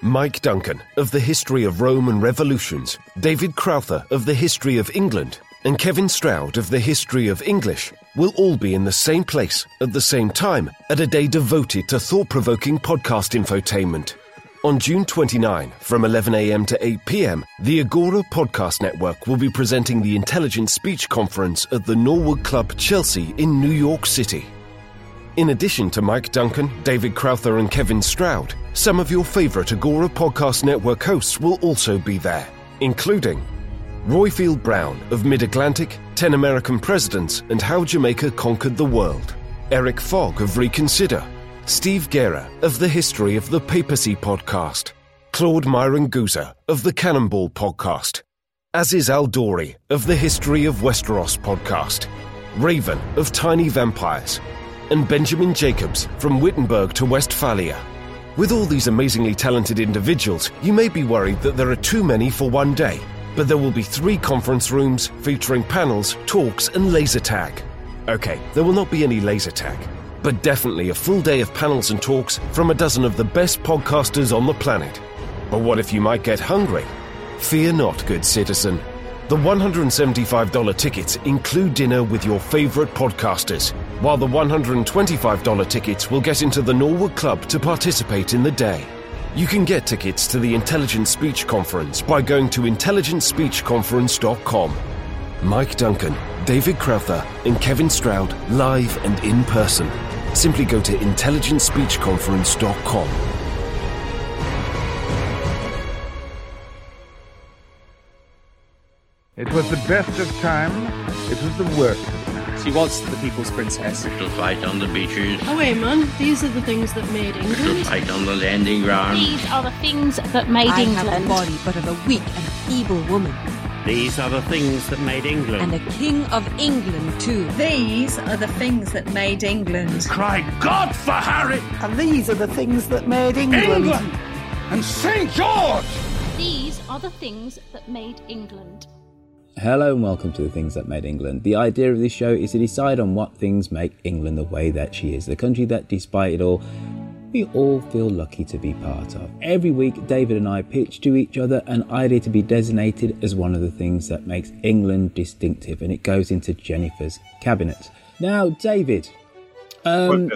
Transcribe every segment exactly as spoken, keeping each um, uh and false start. Mike Duncan of the History of Rome and Revolutions, David Crowther of the History of England, and Kevin Stroud of the History of English will all be in the same place at the same time at a day devoted to thought-provoking podcast infotainment. On June twenty-ninth, from eleven a.m. to eight p.m, the Agora Podcast Network will be presenting the Intelligent Speech Conference at the Norwood Club Chelsea in New York City. In addition to Mike Duncan, David Crowther and Kevin Stroud, some of your favourite Agora Podcast Network hosts will also be there, including Royfield Brown of Mid-Atlantic, ten American Presidents and How Jamaica Conquered the World, Eric Fogg of Reconsider, Steve Guerra of the History of the Papacy Podcast, Claude Myringuza of the Cannonball Podcast, Aziz Aldori of the History of Westeros Podcast, Raven of Tiny Vampires, and Benjamin Jacobs from Wittenberg to Westphalia. With all these amazingly talented individuals, you may be worried that there are too many for one day, but there will be three conference rooms featuring panels, talks, and laser tag. Okay, there will not be any laser tag, but definitely a full day of panels and talks from a dozen of the best podcasters on the planet. But what if you might get hungry? Fear not, good citizen. The one hundred seventy-five dollars tickets include dinner with your favourite podcasters, while the one hundred twenty-five dollars tickets will get into the Norwood Club to participate in the day. You can get tickets to the Intelligent Speech Conference by going to intelligent speech conference dot com. Mike Duncan, David Crowther, and Kevin Stroud live and in person. Simply go to intelligent speech conference dot com. It was the best of time. It was the worst of time. She was the people's princess. Little fight on the beaches. Away, man. These are the things that made England. Little fight on the landing ground. These are the things that made I England. I have a body, but of a weak and feeble woman. These are the things that made England. And a king of England, too. These are the things that made England. Cry God for Harry! And these are the things that made England. England! And Saint George! These are the things that made England. Hello and welcome to The Things That Made England. The idea of this show is to decide on what things make England the way that she is, the country that, despite it all, we all feel lucky to be part of. Every week, David and I pitch to each other an idea to be designated as one of the things that makes England distinctive, and it goes into Jennifer's cabinet. Now, David, um,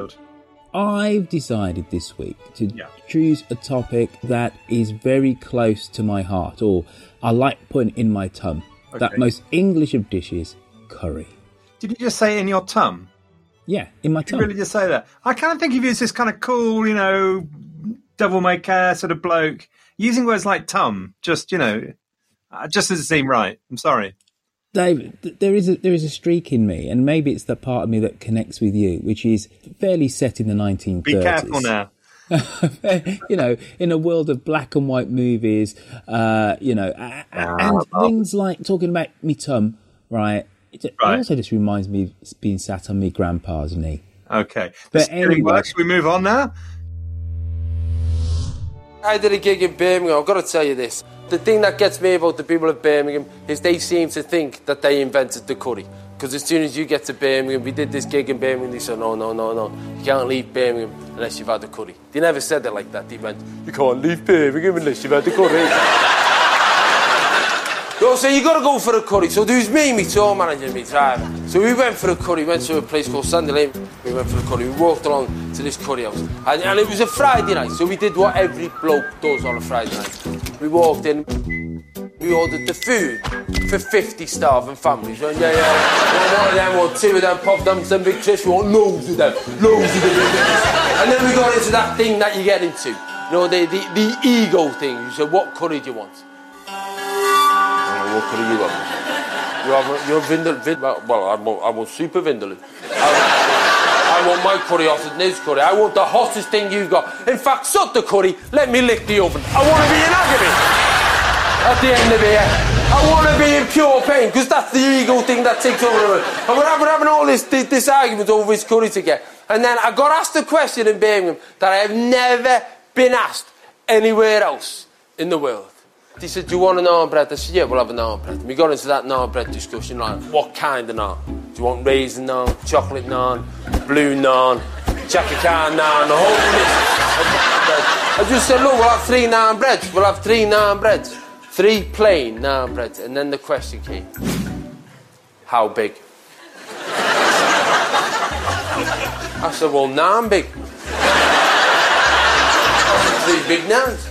I've decided this week to yeah. choose a topic that is very close to my heart, or I like putting in my tum. Okay. That most English of dishes, curry. Did you just say in your tum? Yeah, in my Did tum. Did you really just say that? I kind of think of you as this kind of cool, you know, devil-may-care sort of bloke. Using words like tum, just, you know, just doesn't seem right. I'm sorry. Dave, there is, a, there is a streak in me, and maybe it's the part of me that connects with you, which is fairly set in the nineteen thirties. Be careful now. You know, in a world of black and white movies, uh, you know, and things like talking about me tum, right? It right. also just reminds me of being sat on my grandpa's knee. Okay. But anyway. Should we move on now? I did a gig in Birmingham. I've got to tell you this. The thing that gets me about the people of Birmingham is they seem to think that they invented the curry. Because as soon as you get to Birmingham, we did this gig in Birmingham, they said, no, no, no, no, you can't leave Birmingham unless you've had the curry. They never said it like that. They went, you can't leave Birmingham unless you've had the curry. They all said, you've got to go for a curry. So there was me, my tour manager, and my driver. So we went for a curry, went to a place called Sandy Lane. We went for a curry. We walked along to this curry house. And, and it was a Friday night, so we did what every bloke does on a Friday night. We walked in. We ordered the food for fifty starving families. Yeah, yeah, yeah. One of them, or two of them, pop them, some big trish. We want loads of them, loads of them. And then we got into that thing that you get into. You know, the, the, the ego thing. You say, what curry do you want? Oh, what curry do you want? You have a, you're vindaloo. Vind- well, I want, I want super vindaloo. I want my curry off the news curry. I want the hottest thing you've got. In fact, suck the curry, let me lick the oven. I want to be an agony. At the end of here, I want to be in pure pain, because that's the ego thing that takes over. And we're having, we're having all this, this this argument over which curry to get. And then I got asked a question in Birmingham that I have never been asked anywhere else in the world. He said, do you want an naan bread? I said, yeah, we'll have a naan bread. And we got into that naan bread discussion, like, what kind of naan? Do you want raisin naan, chocolate naan, blue naan, chakakan naan, the whole list of naan bread? I just said, look, we'll have three naan breads, we'll have three naan breads. Three plain naan breads. And then the question came, how big? I said, well, naan big. Three big naans.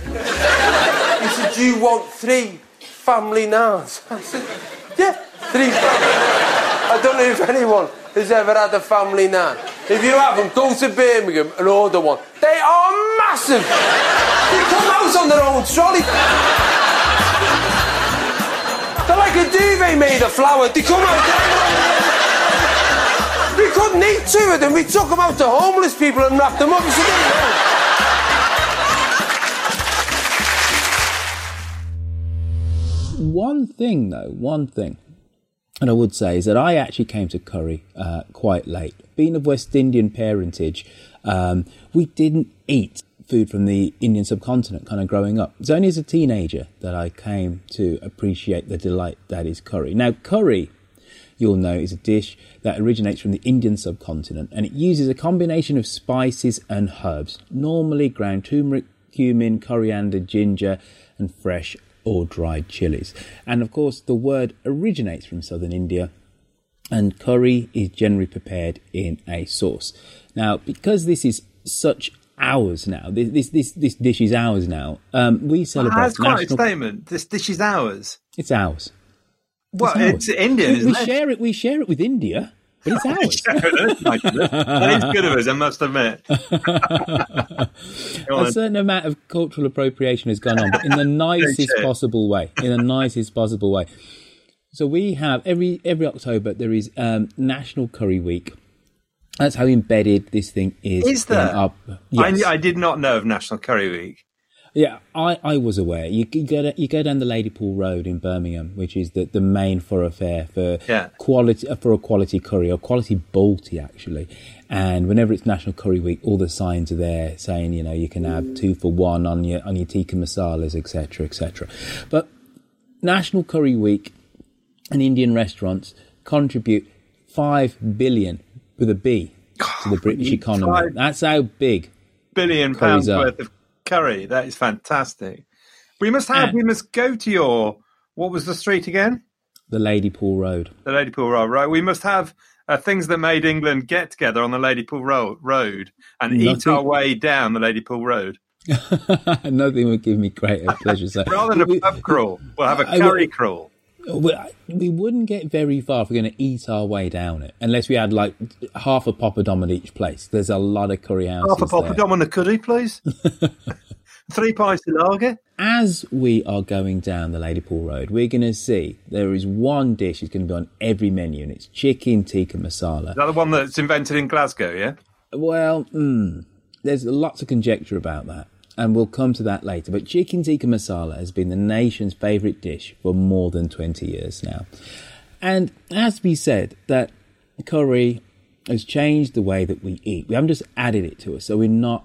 He said, do you want three family naans? I said, yeah, three family naans. I don't know if anyone has ever had a family naan. If you haven't, go to Birmingham and order one. They are massive. They come out on their own trolley. They're like a duvet made of flour. They come out. We couldn't eat two of them. We took them out to homeless people and wrapped them up. One thing, though, one thing, and I would say, is that I actually came to curry uh, quite late. Being of West Indian parentage, um, we didn't eat food from the Indian subcontinent kind of growing up. It was only as a teenager that I came to appreciate the delight that is curry. Now, curry, you'll know, is a dish that originates from the Indian subcontinent, and it uses a combination of spices and herbs, normally ground turmeric, cumin, coriander, ginger, and fresh or dried chilies. And of course, the word originates from southern India, and curry is generally prepared in a sauce. Now, because this is such ours now. This this this this dish is ours now. Um, we celebrate. Well, that's quite national... a statement. This dish is ours. It's ours. Well, it's, it's Indian. We, isn't we it? share it. We share it with India, but it's ours. That is good of us, I must admit. A certain amount of cultural appropriation has gone on, but in the nicest possible way. In the nicest possible way. So we have every every October there is um, National Curry Week. That's how embedded this thing is. Is there? Our, yes. I, I did not know of National Curry Week. Yeah, I, I was aware. You, you, go to, you go down the Ladypool Road in Birmingham, which is the, the main thoroughfare for yeah. quality for a quality curry, or quality Balti, actually. And whenever it's National Curry Week, all the signs are there saying, you know, you can have two for one on your, on your tikka masalas, et cetera, et cetera. But National Curry Week and Indian restaurants contribute five billion with a B to the British economy. Five That's how big. Billion pounds are. Worth of curry. That is fantastic. We must have. And we must go to your. What was the street again? The Ladypool Road. The Ladypool Road. Right. We must have uh, things that made England get together on the Ladypool Ro- Road and Nothing. eat our way down the Ladypool Road. Nothing would give me greater pleasure. So. Rather than a pub crawl, we'll have a curry crawl. We wouldn't get very far if we're going to eat our way down it, unless we had like half a poppadom at each place. There's a lot of curry houses. Half a poppadom on a curry, please. Three pints of lager. As we are going down the Ladypool Road, we're going to see there is one dish that's going to be on every menu, and it's chicken tikka masala. Is that the one that's invented in Glasgow, yeah? Well, mm, there's lots of conjecture about that. And we'll come to that later. But chicken tikka masala has been the nation's favourite dish for more than twenty years now. And it has to be said that curry has changed the way that we eat. We haven't just added it to us, so we're not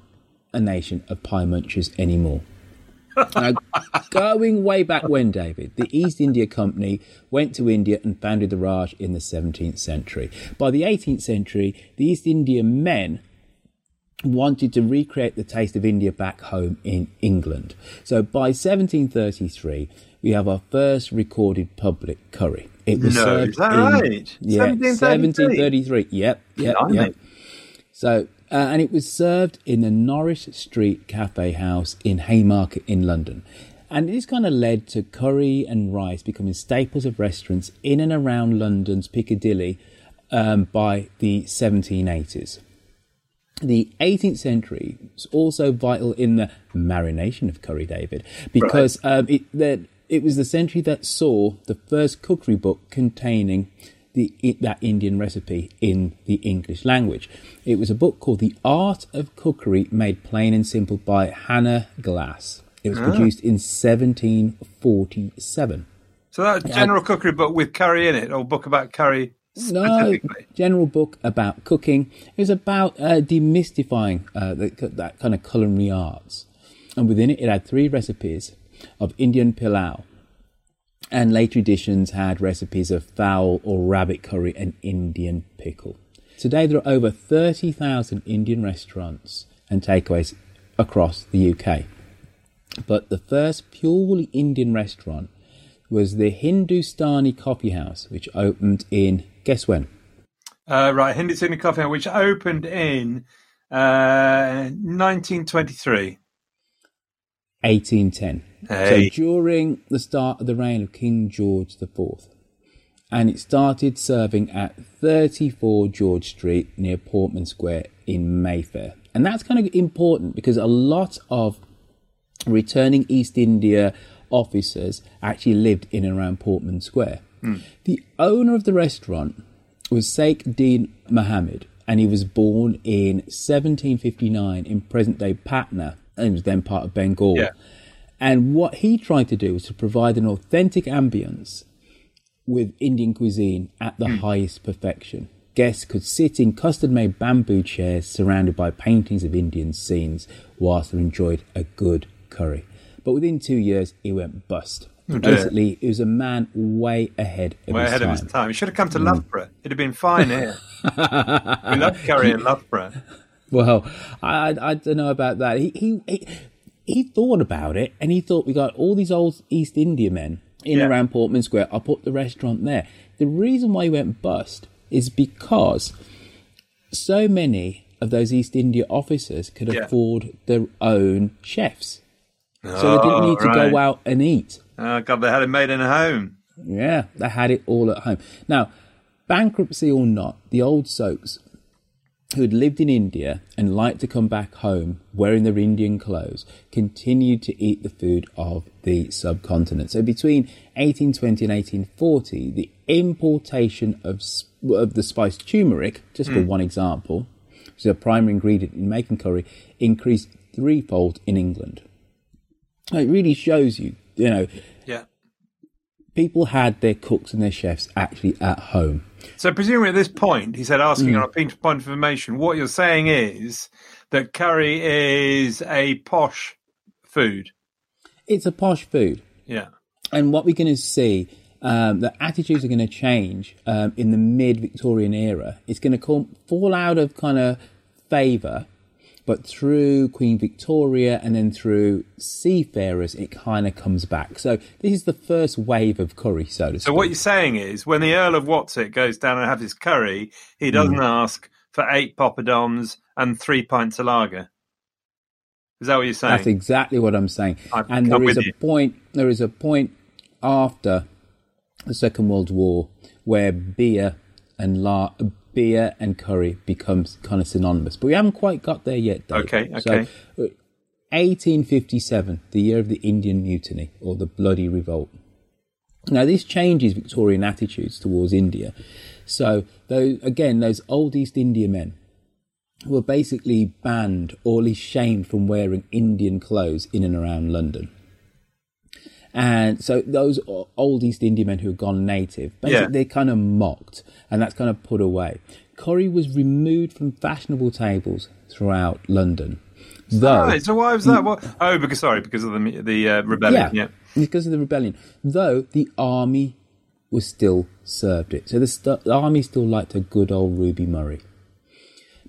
a nation of pie munchers anymore. Now, going way back when, David, the East India Company went to India and founded the Raj in the seventeenth century. By the eighteenth century, the East India men wanted to recreate the taste of India back home in England. So by seventeen thirty-three, we have our first recorded public curry. It was no, served is that in, right? Yeah, seventeen thirty-three. Yep, yep, Blimey. yep. So... Uh, and it was served in the Norris Street Cafe House in Haymarket in London. And this kind of led to curry and rice becoming staples of restaurants in and around London's Piccadilly um, by the seventeen eighties. The eighteenth century was also vital in the marination of curry, David, because right. um, it, that, it was the century that saw the first cookery book containing The, that Indian recipe in the English language. It was a book called The Art of Cookery Made Plain and Simple by Hannah Glass. It was ah. produced in seventeen forty-seven. So that's a general had, cookery book with curry in it, or book about curry specifically? No, general book about cooking. It was about uh, demystifying uh, the, that kind of culinary arts. And within it, it had three recipes of Indian pilau. And later editions had recipes of fowl or rabbit curry and Indian pickle. Today there are over thirty thousand Indian restaurants and takeaways across the U K. But the first purely Indian restaurant was the Hindustani Coffee House, which opened in, guess when? Uh, right, Hindustani Coffee House, which opened in uh, nineteen twenty-three. eighteen ten. Hey. So during the start of the reign of King George the Fourth, and it started serving at thirty-four George Street near Portman Square in Mayfair. And that's kind of important because a lot of returning East India officers actually lived in and around Portman Square. Mm. The owner of the restaurant was Sheikh Din Mohammed, and he was born in seventeen fifty-nine in present-day Patna, and was then part of Bengal. Yeah. And what he tried to do was to provide an authentic ambience with Indian cuisine at the mm. highest perfection. Guests could sit in custom-made bamboo chairs surrounded by paintings of Indian scenes whilst they enjoyed a good curry. But within two years, he went bust. Oh, Basically, he was a man way ahead of way his ahead time. of his time. He should have come to mm. Loughborough. It'd have been fine here. We love curry in Loughborough. Well, I, I don't know about that. He... he, he He thought about it, and he thought, we got all these old East India men in yeah. and around Portman Square. I'll put the restaurant there. The reason why he went bust is because so many of those East India officers could yeah. afford their own chefs. Oh, so they didn't need right. to go out and eat. Oh, God, they had it made in a home. Yeah, they had it all at home. Now, bankruptcy or not, the old soaks who had lived in India and liked to come back home wearing their Indian clothes, continued to eat the food of the subcontinent. So between eighteen twenty and eighteen forty, the importation of of the spice turmeric, just for mm. one example, which is a primary ingredient in making curry, increased threefold in England. It really shows you, you know, yeah. people had their cooks and their chefs actually at home. So presumably at this point, he said, asking mm. on a point of information, what you're saying is that curry is a posh food. It's a posh food. Yeah. And what we're going to see, um, the attitudes are going to change um, in the mid-Victorian era. It's going to come, fall out of kind of favour, but through Queen Victoria and then through seafarers, it kind of comes back. So this is the first wave of curry, so to speak. So what you're saying is when the Earl of Watset goes down and has his curry, he doesn't mm. ask for eight poppadoms and three pints of lager. Is that what you're saying? That's exactly what I'm saying. I've and there is a you. point. There is a point after the Second World War where beer and la. beer and curry becomes kind of synonymous. But we haven't quite got there yet, Dave. Okay, okay. So, eighteen fifty-seven, the year of the Indian Mutiny, or the Bloody Revolt. Now, this changes Victorian attitudes towards India. So, though, again, those old East India men were basically banned or at least shamed from wearing Indian clothes in and around London. And so those old East India men who had gone native, basically yeah. they're kind of mocked, and that's kind of put away. Curry was removed from fashionable tables throughout London. Though, right, so why was that? What? Oh, because sorry, because of the the uh, rebellion. Yeah, yeah, because of the rebellion. Though the army was still served it, so the, st- the army still liked a good old Ruby Murray.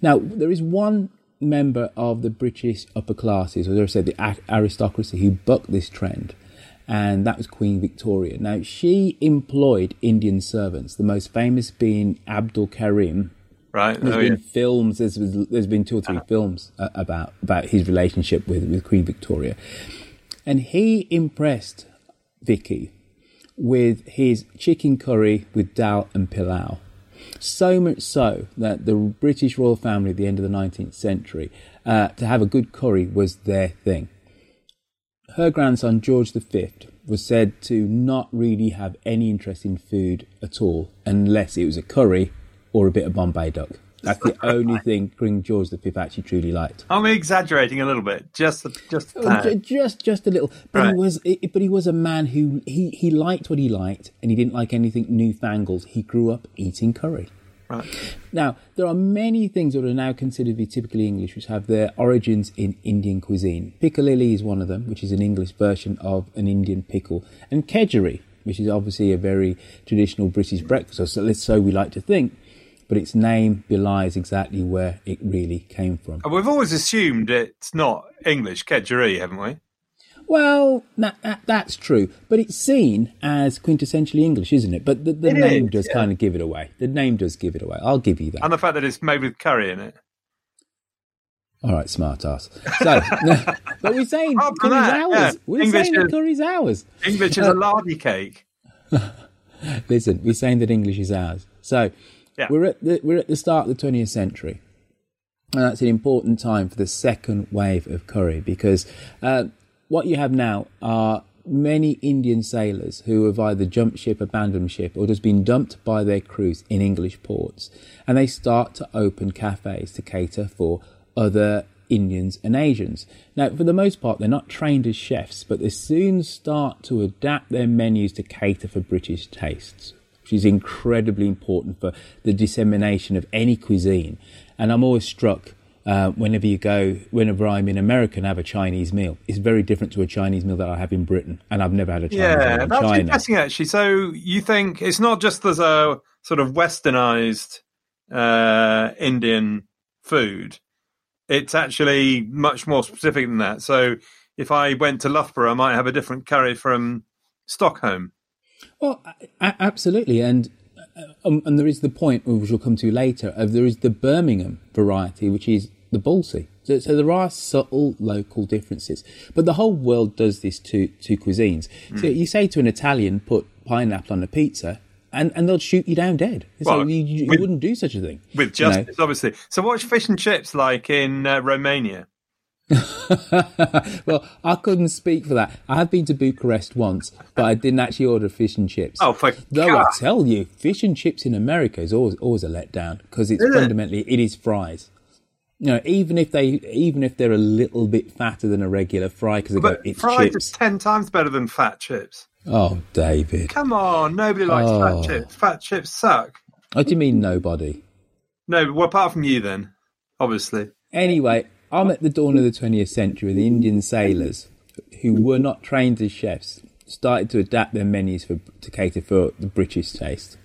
Now there is one member of the British upper classes, or as I said, the a- aristocracy, who bucked this trend, and that was Queen Victoria. Now she employed Indian servants, the most famous being Abdul Karim. Right. There's oh, been yeah. films. There's, there's been two or three films uh, about about his relationship with, with Queen Victoria, and he impressed Vicky with his chicken curry with dal and pilau. So much so that the British royal family at the end of the nineteenth century, uh, to have a good curry was their thing. Her grandson George the Fifth was said to not really have any interest in food at all unless it was a curry or a bit of Bombay duck. That's the only thing King George the Fifth actually truly liked. I'm exaggerating a little bit, just just that. just just a little. But right. he was, but he was a man who he, he liked what he liked, and he didn't like anything newfangled. He grew up eating curry. Right. Now there are many things that are now considered to be typically English, which have their origins in Indian cuisine. Piccalilli is one of them, which is an English version of an Indian pickle, and kedgeree, which is obviously a very traditional British breakfast, or so, so we like to think. But its name belies exactly where it really came from. And we've always assumed it's not English, kedgeree, haven't we? Well, that, that, that's true. But it's seen as quintessentially English, isn't it? But the, the it name is, does yeah. kind of give it away. The name does give it away. I'll give you that. And the fact that it's made with curry in it. All right, smart ass. So, but we're saying oh, curry's that, ours. Yeah. We're English saying is, that curry's ours. English is a lardy cake. Listen, we're saying that English is ours. So... Yeah. We're at the, we're at the start of the twentieth century, and that's an important time for the second wave of curry, because uh, what you have now are many Indian sailors who have either jumped ship, abandoned ship, or just been dumped by their crews in English ports, and they start to open cafes to cater for other Indians and Asians. Now, for the most part, they're not trained as chefs, but they soon start to adapt their menus to cater for British tastes, which is incredibly important for the dissemination of any cuisine. And I'm always struck uh, whenever you go, whenever I'm in America and have a Chinese meal, it's very different to a Chinese meal that I have in Britain. And I've never had a Chinese yeah, meal in China. Yeah, that's interesting, actually. So you think it's not just there's a sort of westernized uh, Indian food. It's actually much more specific than that. So if I went to Loughborough, I might have a different curry from Stockholm. Well, absolutely, and um, and there is the point, which we'll come to later, of there is the Birmingham variety, which is the Balti. So, so there are subtle local differences, but the whole world does this to, to cuisines. Mm. So you say to an Italian, put pineapple on a pizza, and, and they'll shoot you down dead. It's well, like, you, you with, wouldn't do such a thing. With justice, you know? Obviously. So what's fish and chips like in uh, Romania? Well, I couldn't speak for that. I have been to Bucharest once, but I didn't actually order fish and chips. Oh, for Though God. I tell you, fish and chips in America is always always a letdown, because it's is fundamentally it? it is fries. You know, even if they even if they're a little bit fatter than a regular fry, because they but go it's fries chips. Are ten times better than fat chips. Oh, David! Come on, nobody likes oh. fat chips. Fat chips suck. What do you mean nobody? No, well, apart from you, then, obviously. Anyway. I'm at the dawn of the twentieth century. The Indian sailors, who were not trained as chefs, started to adapt their menus for, to cater for the British taste.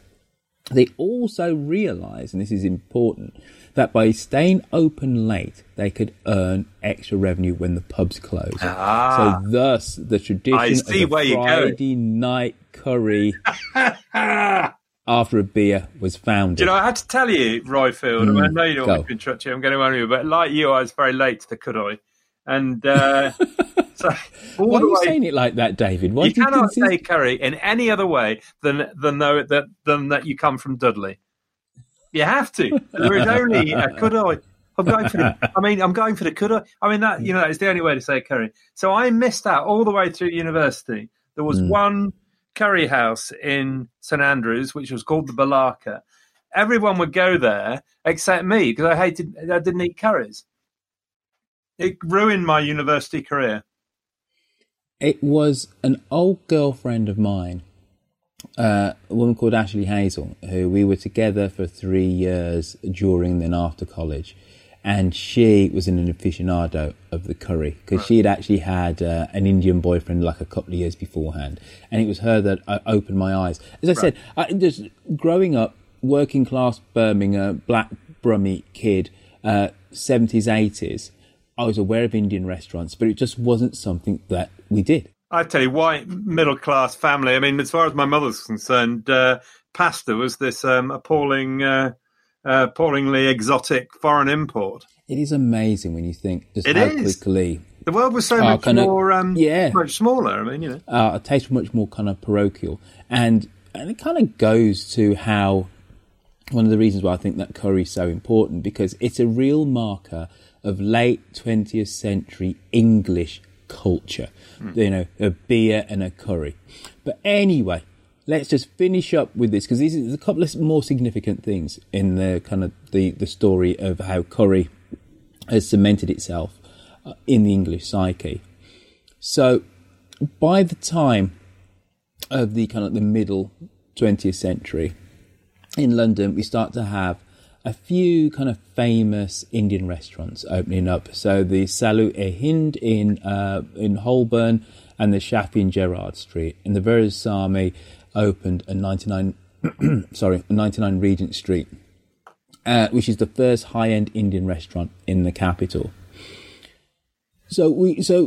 They also realised, and this is important, that by staying open late, they could earn extra revenue when the pubs closed. Ah, so thus, the tradition of the Friday night curry after a beer was founded. You know, I had to tell you, Royfield, mm, I know you don't go. want to interrupt you, I'm going to worry you, but like you, I was very late to the Kuroi. And uh, so, why are you way, saying it like that, David? Why you cannot you say curry in any other way than than, though, that, than that you come from Dudley. You have to. There is only a Kuroi. I'm going for the, I mean, I'm going for the Kuroi. I mean, that, you know, it's the only way to say curry. So I missed out all the way through university. There was mm. one curry house in St Andrews, which was called the Balaka. Everyone would go there except me, because I hated, I didn't eat curries. It ruined my university career. It was an old girlfriend of mine, uh, a woman called Ashley Hazel, who we were together for three years during and after college. And she was an aficionado of the curry, because she had actually had uh, an Indian boyfriend like a couple of years beforehand. And it was her that uh, opened my eyes. As I right. said, I, just growing up, working class Birmingham, black Brummie kid, uh, seventies, eighties, I was aware of Indian restaurants, but it just wasn't something that we did. I tell you, white middle class family. I mean, as far as my mother's concerned, uh, pasta was this um, appalling... Uh, Uh, appallingly exotic foreign import. It is amazing when you think just it how is. quickly the world was so uh, much more, of, um, yeah, much smaller. I mean, you know, uh, it tastes much more kind of parochial, and and it kind of goes to how one of the reasons why I think that curry is so important, because it's a real marker of late twentieth century English culture. Mm. You know, a beer and a curry. But anyway, let's just finish up with this, because these are a couple of more significant things in the kind of the, the story of how curry has cemented itself in the English psyche. So by the time of the kind of the middle twentieth century in London, we start to have a few kind of famous Indian restaurants opening up. So the Salut-e-Hind in uh, in Holborn and the Shafi in Gerrard Street, and the Verasamy opened a ninety-nine, sorry, ninety-nine Regent Street, uh, which is the first high-end Indian restaurant in the capital. So we, so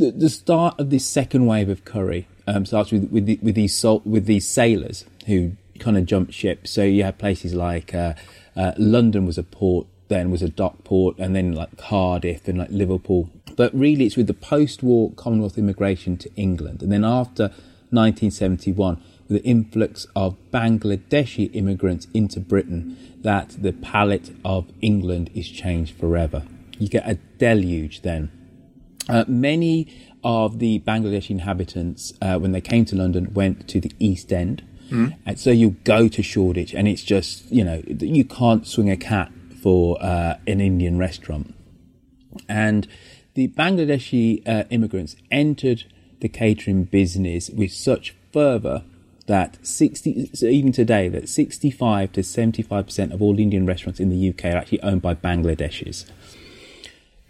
the, the start of this second wave of curry um, starts with with, the, with these salt, with these sailors who kind of jumped ship. So you had places like uh, uh, London was a port, then was a dock port, and then like Cardiff and like Liverpool. But really, it's with the post-war Commonwealth immigration to England, and then after nineteen seventy-one, with the influx of Bangladeshi immigrants into Britain, that the palate of England is changed forever. You get a deluge then. Uh, many of the Bangladeshi inhabitants, uh, when they came to London, went to the East End. Mm. And so you go to Shoreditch, and it's just, you know, you can't swing a cat for uh, an Indian restaurant. And the Bangladeshi uh, immigrants entered the catering business with such fervour that sixty, so even today, that sixty-five to seventy-five percent of all Indian restaurants in the U K are actually owned by Bangladeshis.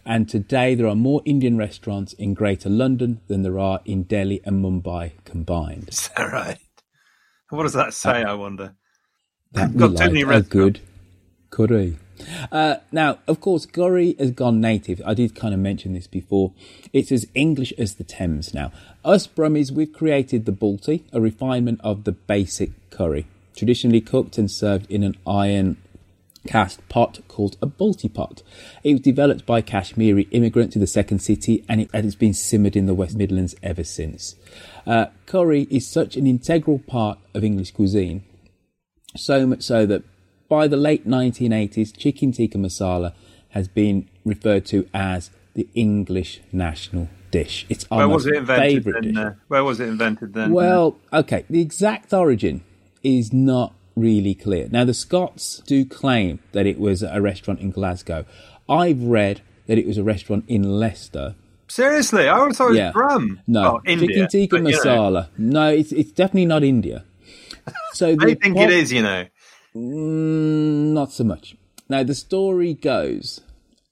And today there are more Indian restaurants in Greater London than there are in Delhi and Mumbai combined. Is that right? What does that say, uh, I wonder? That got like a restaurant. Good curry. Uh, now, of course, curry has gone native. I did kind of mention this before. It's as English as the Thames now. Us Brummies, we've created the Balti, a refinement of the basic curry, traditionally cooked and served in an iron cast pot called a Balti pot. It was developed by Kashmiri immigrants to the second city, and it, and it's been simmered in the West Midlands ever since. Uh, curry is such an integral part of English cuisine, so much so that by the late nineteen eighties, chicken tikka masala has been referred to as the English national dish. It's our favourite dish. Uh, where was it invented then? Well, okay, the exact origin is not really clear. Now, the Scots do claim that it was a restaurant in Glasgow. I've read that it was a restaurant in Leicester. Seriously? I always thought it was yeah. Brum. No, oh, chicken tikka but, masala. You know. No, it's it's definitely not India. So I think pop- it is, you know. Mm, not so much. Now, the story goes,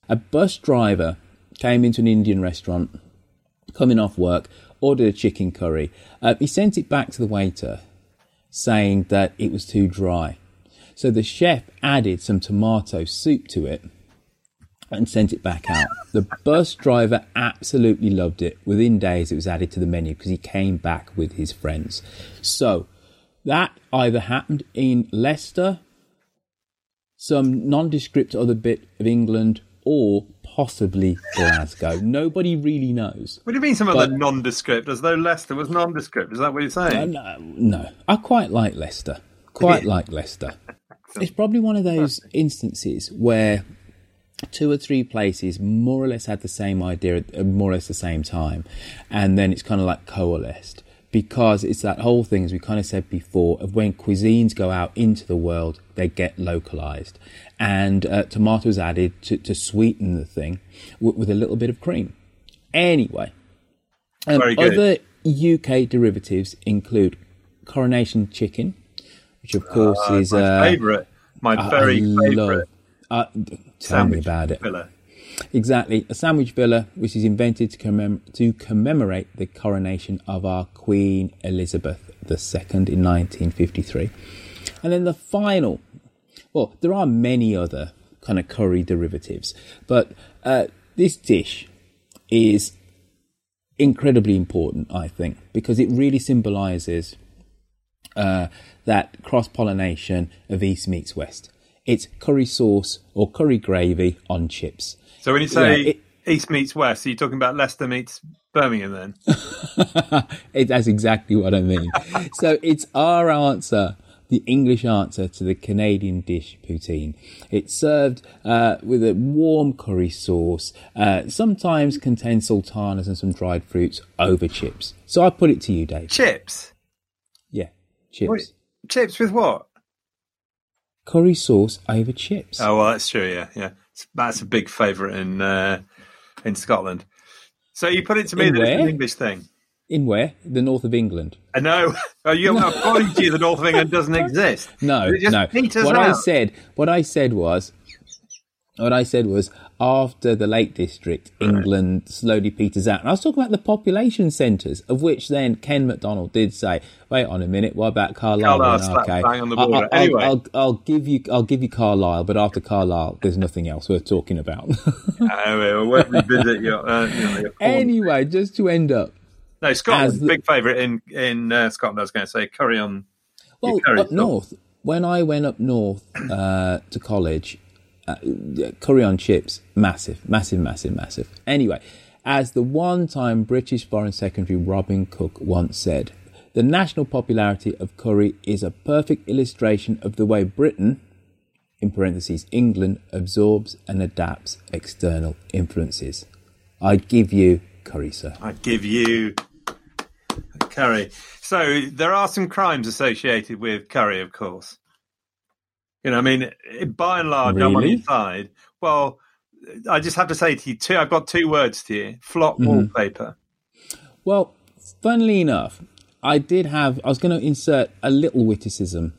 a bus driver came into an Indian restaurant, coming off work, ordered a chicken curry. Uh, he sent it back to the waiter, saying that it was too dry. So the chef added some tomato soup to it and sent it back out. The bus driver absolutely loved it. Within days, it was added to the menu because he came back with his friends. So that either happened in Leicester, some nondescript other bit of England, or possibly Glasgow. Nobody really knows. What do you mean some but, other nondescript, as though Leicester was nondescript? Is that what you're saying? No, no. I quite like Leicester. Quite like Leicester. It's probably one of those instances where two or three places more or less had the same idea at more or less the same time, and then it's kind of like coalesced. Because it's that whole thing, as we kind of said before, of when cuisines go out into the world, they get localised. And uh, tomatoes added to, to sweeten the thing with, with a little bit of cream. Anyway, Um, Very good. Other U K derivatives include coronation chicken, which of course uh, is my uh, favourite. My uh, very favourite. Uh, tell me about it. Villa. Exactly, a sandwich villa which is invented to, commem- to commemorate the coronation of our Queen Elizabeth the Second in nineteen fifty-three. And then the final, well, there are many other kind of curry derivatives, but uh, this dish is incredibly important, I think, because it really symbolises uh, that cross-pollination of East meets West. It's curry sauce or curry gravy on chips. So when you say yeah, it, East meets West, are you talking about Leicester meets Birmingham then? it, that's exactly what I mean. So it's our answer, the English answer to the Canadian dish poutine. It's served uh, with a warm curry sauce, uh, sometimes contains sultanas and some dried fruits over chips. So I put it to you, Dave. Chips? Yeah, chips. What, chips with what? Curry sauce over chips. Oh, well, that's true, yeah, yeah. That's a big favourite in uh, in Scotland. So you put it to me in that where? It's an English thing. In where? The north of England. Uh, no, oh, you no. apology, the north of England doesn't exist. No, it just no. Peters what out. I said, what I said was, what I said was, after the Lake District, England right. slowly peters out. And I was talking about the population centres, of which then Ken MacDonald did say, "Wait on a minute, what about Carlisle?" Carlisle okay. bang on the border. I'll, I'll, anyway, I'll, I'll give you, I'll give you Carlisle, but after Carlisle, there's nothing else worth talking about. Anyway, we won't revisit your. Uh, you know, your anyway, just to end up. No, Scotland's the big favourite in in uh, Scotland. I was going to say curry on. Well, curry up stuff. north, when I went up north uh, to college. Uh, curry on chips, massive, massive, massive, massive. Anyway, as the one-time British Foreign Secretary Robin Cook once said, the national popularity of curry is a perfect illustration of the way Britain, in parentheses, England, absorbs and adapts external influences. I give you curry, sir. I give you curry. So there are some crimes associated with curry, of course. You know, I mean, by and large, really? I'm on your side. Well, I just have to say to you, two, I've got two words to you. Flop mm-hmm. wallpaper. Well, funnily enough, I did have, I was going to insert a little witticism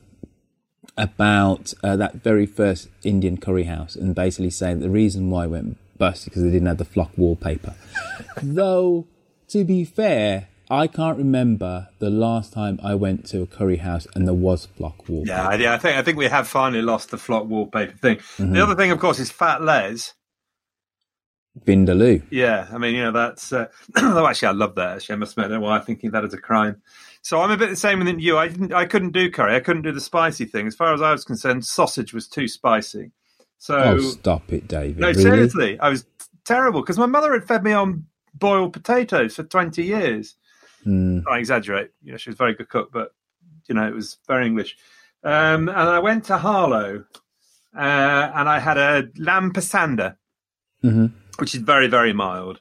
about uh, that very first Indian curry house and basically saying the reason why it went bust is because they didn't have the flock wallpaper. Though, to be fair, I can't remember the last time I went to a curry house and there was flock wallpaper. Yeah, yeah I think I think we have finally lost the flock wallpaper thing. Mm-hmm. The other thing, of course, is Fat Les. Vindaloo. Yeah, I mean, you know, that's... Uh, oh, actually, I love that, actually. I must admit, I don't know why I'm thinking that is a crime. So I'm a bit the same with you. I didn't. I couldn't do curry. I couldn't do the spicy thing. As far as I was concerned, sausage was too spicy. So oh, stop it, David. No, really? Seriously. I was terrible because my mother had fed me on boiled potatoes for twenty years. Mm. I exaggerate. You know, she was a very good cook, but you know, it was very English. Um, and I went to Harlow, uh, and I had a lamb pasanda, mm-hmm. which is very, very mild.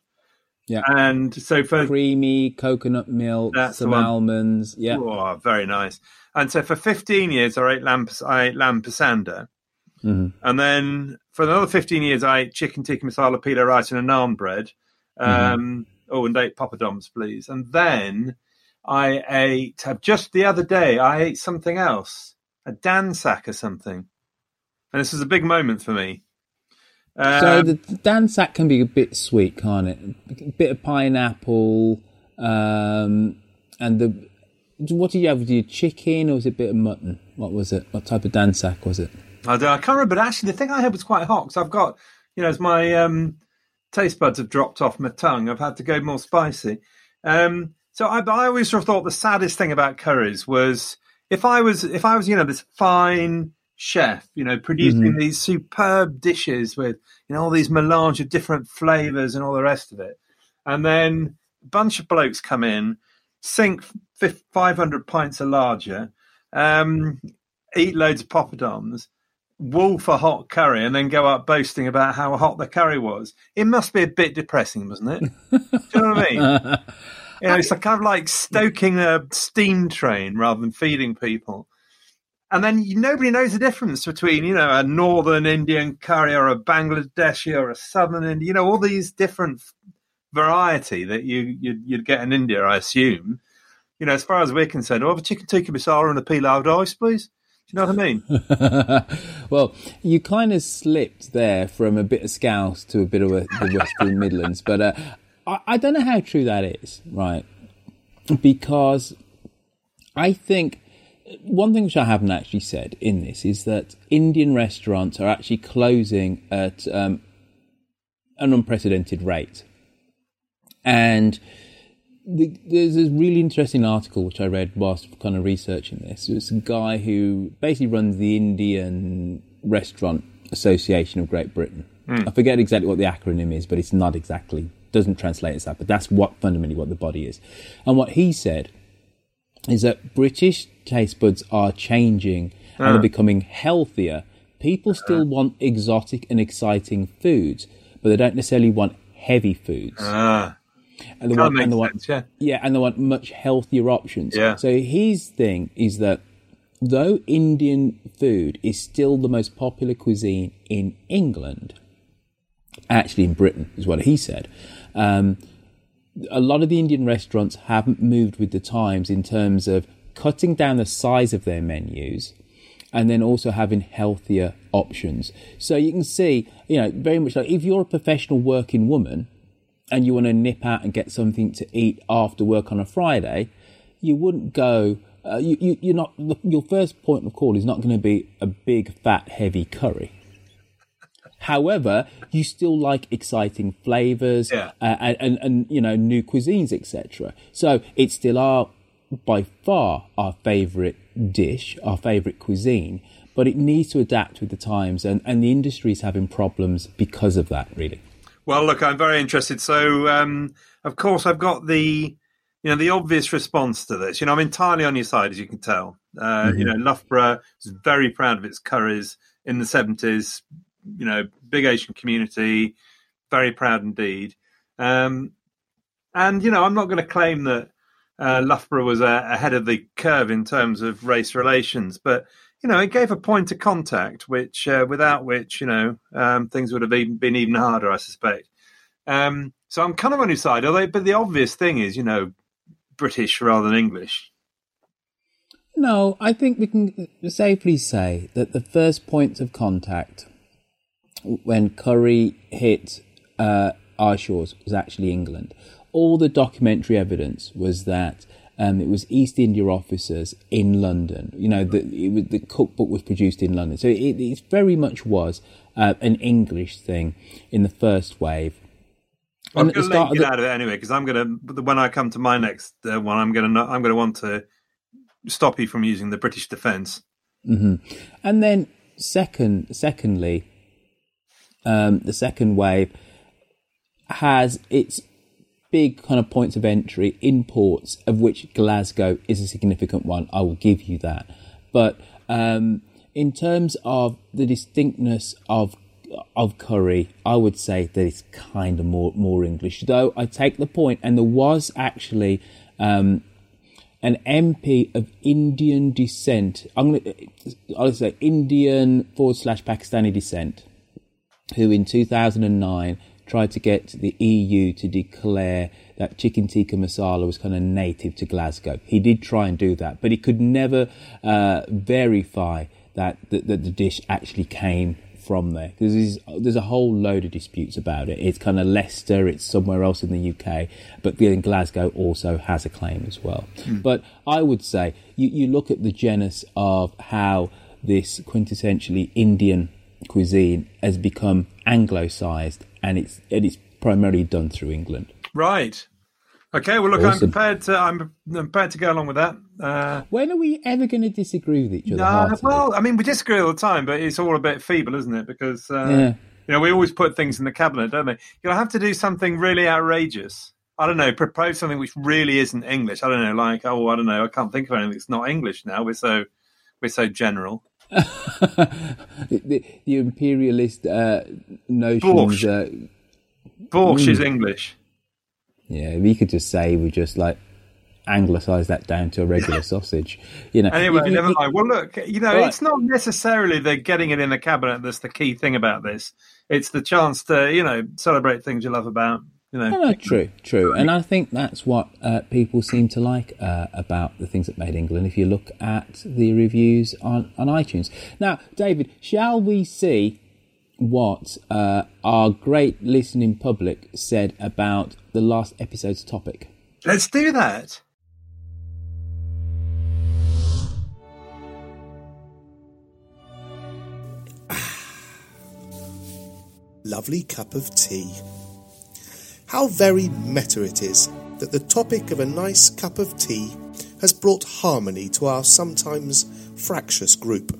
Yeah, and so for creamy coconut milk, some almonds. Yeah, oh, very nice. And so for fifteen years, I ate lamb. I ate lamb pasanda, mm-hmm. and then for another fifteen years, I ate chicken tikka masala, pita rice, and a naan bread. Um, mm-hmm. Oh, and eight poppadoms, please. And then I ate, just the other day, I ate something else, a Dansak or something. And this was a big moment for me. Um, so the Dansak can be a bit sweet, can't it? A bit of pineapple. Um, and the what did you have? Did you chicken or was it a bit of mutton? What was it? What type of Dansak was it? I, don't, I can't remember. But actually, the thing I had was quite hot because I've got, you know, it's my... Um, taste buds have dropped off my tongue. I've had to go more spicy. Um, so I, I always sort of thought the saddest thing about curries was if I was, if I was, you know, this fine chef, you know, producing mm-hmm. these superb dishes with, you know, all these melange of different flavors and all the rest of it. And then a bunch of blokes come in, sink five hundred pints of lager, um, eat loads of poppadoms, wool for hot curry and then go up boasting about how hot the curry was. It must be a bit depressing, mustn't it? Do you know what I mean? You know, it's like kind of like stoking a steam train rather than feeding people. And then you, nobody knows the difference between, you know, a northern Indian curry or a Bangladeshi or a southern Indian, you know, all these different variety that you, you'd, you'd get in India, I assume. You know, as far as we're concerned, I'll have a chicken tikka masala and a pilau rice, please. Do you know what I mean? Well, you kind of slipped there from a bit of Scouse to a bit of a, the Western Midlands. But uh, I, I don't know how true that is, right? Because I think one thing which I haven't actually said in this is that Indian restaurants are actually closing at um, an unprecedented rate. And the, there's this really interesting article which I read whilst kind of researching this. It's a guy who basically runs the Indian Restaurant Association of Great Britain. Mm. I forget exactly what the acronym is, but it's not exactly, doesn't translate as that, but that's what fundamentally what the body is. And what he said is that British taste buds are changing uh. and are becoming healthier. People still uh. want exotic and exciting foods, but they don't necessarily want heavy foods. Uh. And they, want, and they want, sense, yeah. yeah, and they want much healthier options. Yeah. So his thing is that though Indian food is still the most popular cuisine in England, actually in Britain is what he said, um, a lot of the Indian restaurants haven't moved with the times in terms of cutting down the size of their menus and then also having healthier options. So you can see, you know, very much like if you're a professional working woman, and you want to nip out and get something to eat after work on a Friday, you wouldn't go. Uh, you, you, you're not. Your first point of call is not going to be a big, fat, heavy curry. However, you still like exciting flavors yeah. uh, and, and, and you know new cuisines, et cetera. So it's still our, by far, our favorite dish, our favorite cuisine, but it needs to adapt with the times, and, and the industry is having problems because of that, really. Well, look, I'm very interested. So, um, of course, I've got the, you know, the obvious response to this. You know, I'm entirely on your side, as you can tell. Uh, mm-hmm. You know, Loughborough is very proud of its curries in the seventies. You know, big Asian community, very proud indeed. Um, and you know, I'm not going to claim that uh, Loughborough was uh, ahead of the curve in terms of race relations, but you know, it gave a point of contact, which uh, without which, you know, um, things would have even been even harder, I suspect. Um, so I'm kind of on his side, although, but the obvious thing is, you know, British rather than English. No, I think we can safely say that the first points of contact when curry hit uh, our shores was actually England. All the documentary evidence was that Um, it was East India officers in London. You know, the, it was, the cookbook was produced in London. So it, it very much was uh, an English thing in the first wave. I'm going to link it out of it anyway, because I'm going to, when I come to my next uh, one, I'm going to I'm going to want to stop you from using the British defence. Mm-hmm. And then second, secondly, um, the second wave has its big kind of points of entry in ports, of which Glasgow is a significant one. I will give you that. But um, in terms of the distinctness of of curry, I would say that it's kind of more more English. Though I take the point, and there was actually um, an M P of Indian descent. I'm going to I'll say Indian forward slash Pakistani descent, who in two thousand nine tried to get the E U to declare that chicken tikka masala was kind of native to Glasgow. He did try and do that, but he could never uh, verify that, that, that the dish actually came from there. Because there's, there's a whole load of disputes about it. It's kind of Leicester, it's somewhere else in the U K, but then Glasgow also has a claim as well. Mm. But I would say, you, you look at the genus of how this quintessentially Indian cuisine has become Anglicized, and it's and it's primarily done through England. Right. Okay. Well, look, awesome. I'm prepared to I'm, I'm prepared to go along with that. Uh, when are we ever going to disagree with each other? Nah, well, I mean, we disagree all the time, but it's all a bit feeble, isn't it? Because uh, yeah. you know, we always put things in the cabinet, don't we? You'll have to do something really outrageous. I don't know. Propose something which really isn't English. I don't know. Like, oh, I don't know. I can't think of anything that's not English now. We're so we're so general. the, the, the imperialist uh, notions. Borsch, uh, Borsch mm. is English. Yeah, we could just say we just like anglicise that down to a regular sausage. You know. Anyway, you, never you, mind. Well, look, you know, right. It's not necessarily the getting it in the cabinet that's the key thing about this. It's the chance to, you know, celebrate things you love about You know, no, no, true, true. And I think that's what uh, people seem to like uh, about The Things That Made England if you look at the reviews on, on iTunes. Now, David, shall we see what uh, our great listening public said about the last episode's topic? Let's do that. Lovely cup of tea. How very meta it is that the topic of a nice cup of tea has brought harmony to our sometimes fractious group.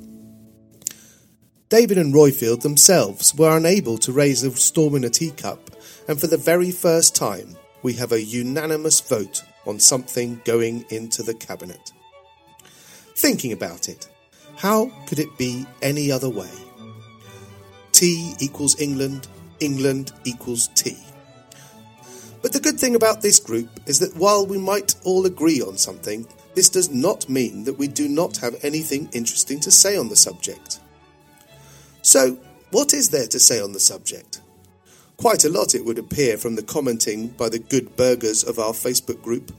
David and Royfield themselves were unable to raise a storm in a teacup, and for the very first time we have a unanimous vote on something going into the cabinet. Thinking about it, how could it be any other way? Tea equals England, England equals tea. But the good thing about this group is that while we might all agree on something, this does not mean that we do not have anything interesting to say on the subject. So, what is there to say on the subject? Quite a lot, it would appear, from the commenting by the good burghers of our Facebook group.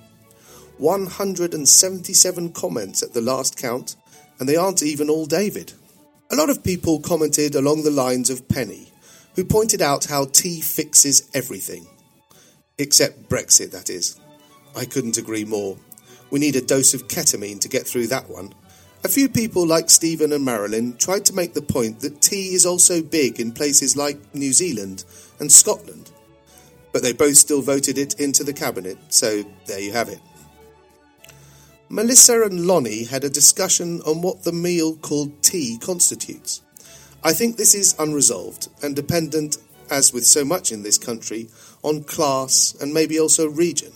one hundred seventy-seven comments at the last count, and they aren't even all David. A lot of people commented along the lines of Penny, who pointed out how tea fixes everything. Except Brexit, that is. I couldn't agree more. We need a dose of ketamine to get through that one. A few people like Stephen and Marilyn tried to make the point that tea is also big in places like New Zealand and Scotland. But they both still voted it into the cabinet, so there you have it. Melissa and Lonnie had a discussion on what the meal called tea constitutes. I think this is unresolved and dependent, as with so much in this country, on class and maybe also region.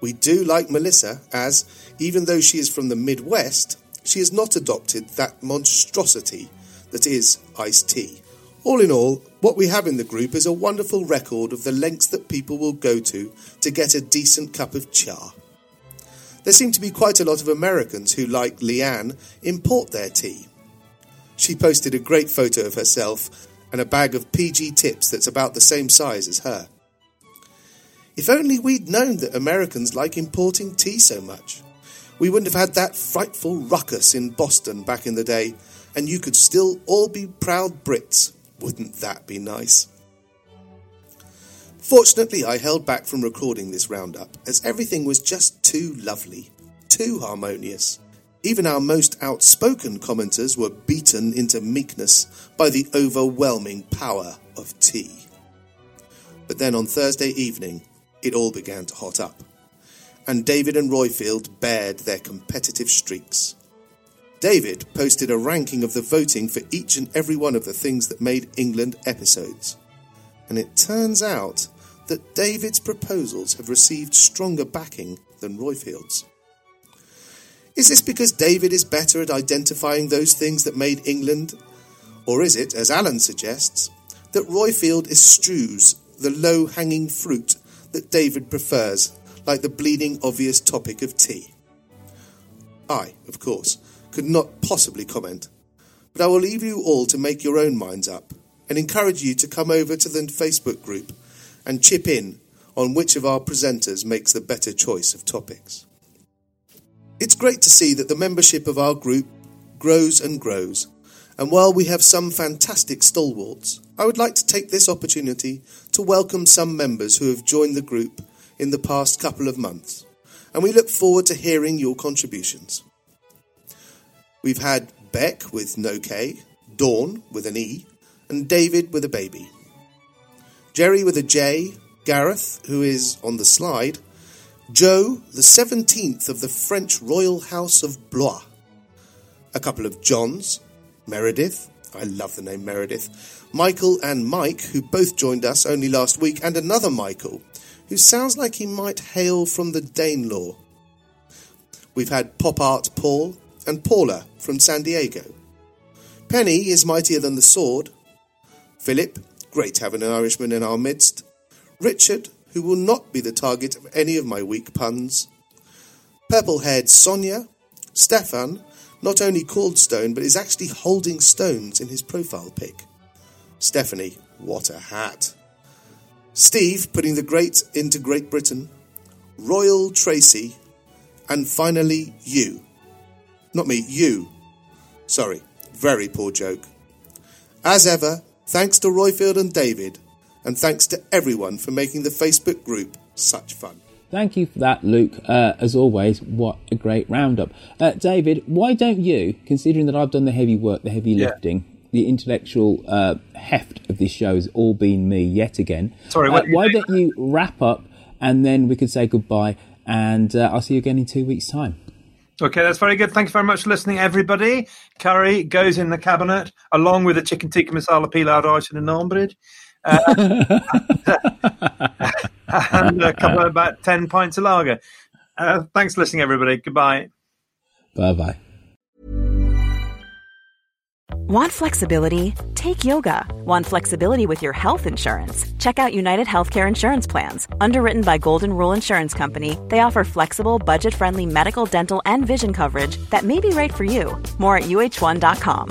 We do like Melissa as, even though she is from the Midwest, she has not adopted that monstrosity that is iced tea. All in all, what we have in the group is a wonderful record of the lengths that people will go to to get a decent cup of cha. There seem to be quite a lot of Americans who, like Leanne, import their tea. She posted a great photo of herself and a bag of P G tips that's about the same size as her. If only we'd known that Americans like importing tea so much. We wouldn't have had that frightful ruckus in Boston back in the day, and you could still all be proud Brits. Wouldn't that be nice? Fortunately, I held back from recording this roundup, as everything was just too lovely, too harmonious. Even our most outspoken commenters were beaten into meekness by the overwhelming power of tea. But then on Thursday evening, it all began to hot up, and David and Royfield bared their competitive streaks. David posted a ranking of the voting for each and every one of the Things That Made England episodes, and it turns out that David's proposals have received stronger backing than Royfield's. Is this because David is better at identifying those things that made England? Or is it, as Alan suggests, that Royfield eschews the low-hanging fruit that David prefers, like the bleeding obvious topic of tea? I, of course, could not possibly comment, but I will leave you all to make your own minds up and encourage you to come over to the Facebook group and chip in on which of our presenters makes the better choice of topics. It's great to see that the membership of our group grows and grows, and while we have some fantastic stalwarts, I would like to take this opportunity to welcome some members who have joined the group in the past couple of months, and we look forward to hearing your contributions. We've had Beck with no K, Dawn with an E, and David with a baby, Jerry with a J, Gareth, who is on the slide, Joe, the seventeenth of the French Royal House of Blois. A couple of Johns, Meredith, I love the name Meredith, Michael and Mike, who both joined us only last week, and another Michael, who sounds like he might hail from the Danelaw. We've had Pop Art Paul and Paula from San Diego. Penny is mightier than the sword. Philip, great to have an Irishman in our midst. Richard, who will not be the target of any of my weak puns. Purple-haired Sonia. Stefan, not only called Stone, but is actually holding stones in his profile pic. Stephanie, what a hat. Steve putting the great into Great Britain, Royal Tracy, and finally you. Not me, you. Sorry, very poor joke. As ever, thanks to Royfield and David, and thanks to everyone for making the Facebook group such fun. Thank you for that, Luke. Uh, as always, what a great roundup. Uh, David, why don't you, considering that I've done the heavy work, the heavy yeah. lifting, the intellectual uh, heft of this show has all been me yet again. Sorry, what uh, why don't you wrap up and then we could say goodbye, and uh, I'll see you again in two weeks' time. Okay, that's very good. Thank you very much for listening, everybody. Curry goes in the cabinet along with the chicken tikka masala, pilau, rice and a naan bread. Uh, and a couple of about ten pints of lager. Uh, thanks for listening, everybody. Goodbye. Bye-bye. Want flexibility? Take yoga. Want flexibility with your health insurance? Check out United Healthcare Insurance Plans. Underwritten by Golden Rule Insurance Company, they offer flexible, budget-friendly medical, dental, and vision coverage that may be right for you. More at U H one dot com.